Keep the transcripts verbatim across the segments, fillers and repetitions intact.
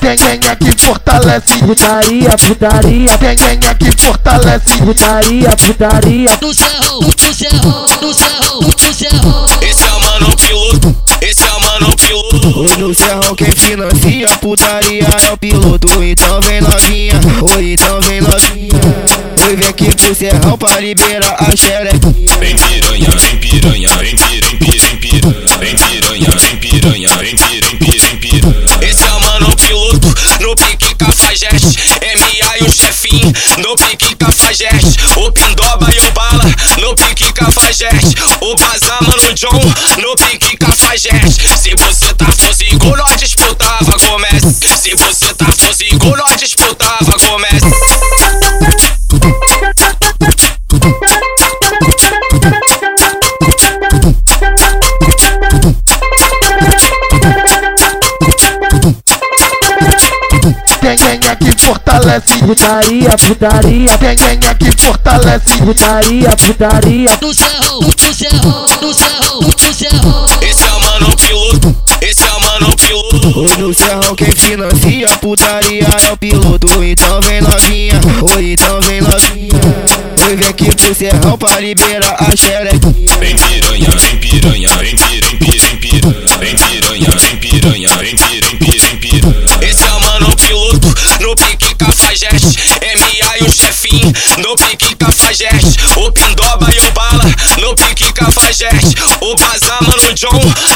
Tem nhenha que fortalece. Putaria, putaria. Tem nhenha que fortalece. Putaria, putaria. No Serrão, no Serrão, no Serrão, no Serrão. Esse é o mano piloto, esse é o mano piloto. No Serrão quem financia a putaria é o piloto. Então vem novinha, ou então vem novinha. Vem aqui pro Serrão pra liberar a xerequinha. Vem piranha, vem piranha, vem piranha, vem piranha, vem piranha, vem piranha, vem piranha, vem piranha. Esse é o mano piloto, no pique Cafajeste, M A e o chefinho, no pique Cafajeste, o Pindoba e o Bala, no pique Cafajeste, o Bazama no John, no pique Cafajeste. Se você tá fuzico, nós disputava, comece. Se você tá fuzico, nós disputava, comece. Tem nhenha que fortalece. Putaria, putaria. Tem nhenha que fortalece. Putaria, putaria. No Serrão, no Serrão, no Serrão, no Serrão. Esse é o mano piloto, esse é o mano piloto. No Serrão quem financia a putaria é o piloto. Então vem novinha, ou então vem novinha. Vem aqui pro Serrão pra liberar a xerequinha. Vem piranha, vem piranha, vem piranha, vem piranha. Vem piranha, vem piranha, vem piranha, vem piranha. Esse é o mano piloto, no pique Cafajeste, M A e o chefinho, no pique Cafajeste, o Pindoba e o Bala, no pique Cafajeste, o Bazama no John,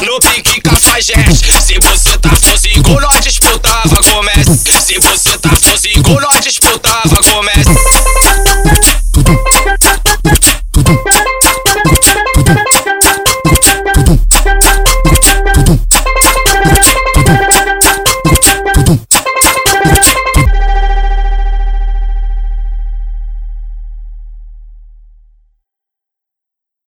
no pique Cafajeste. Se você tá fuzico, nós disputava, comece. Se você tá fuzico, nós disputava, comece.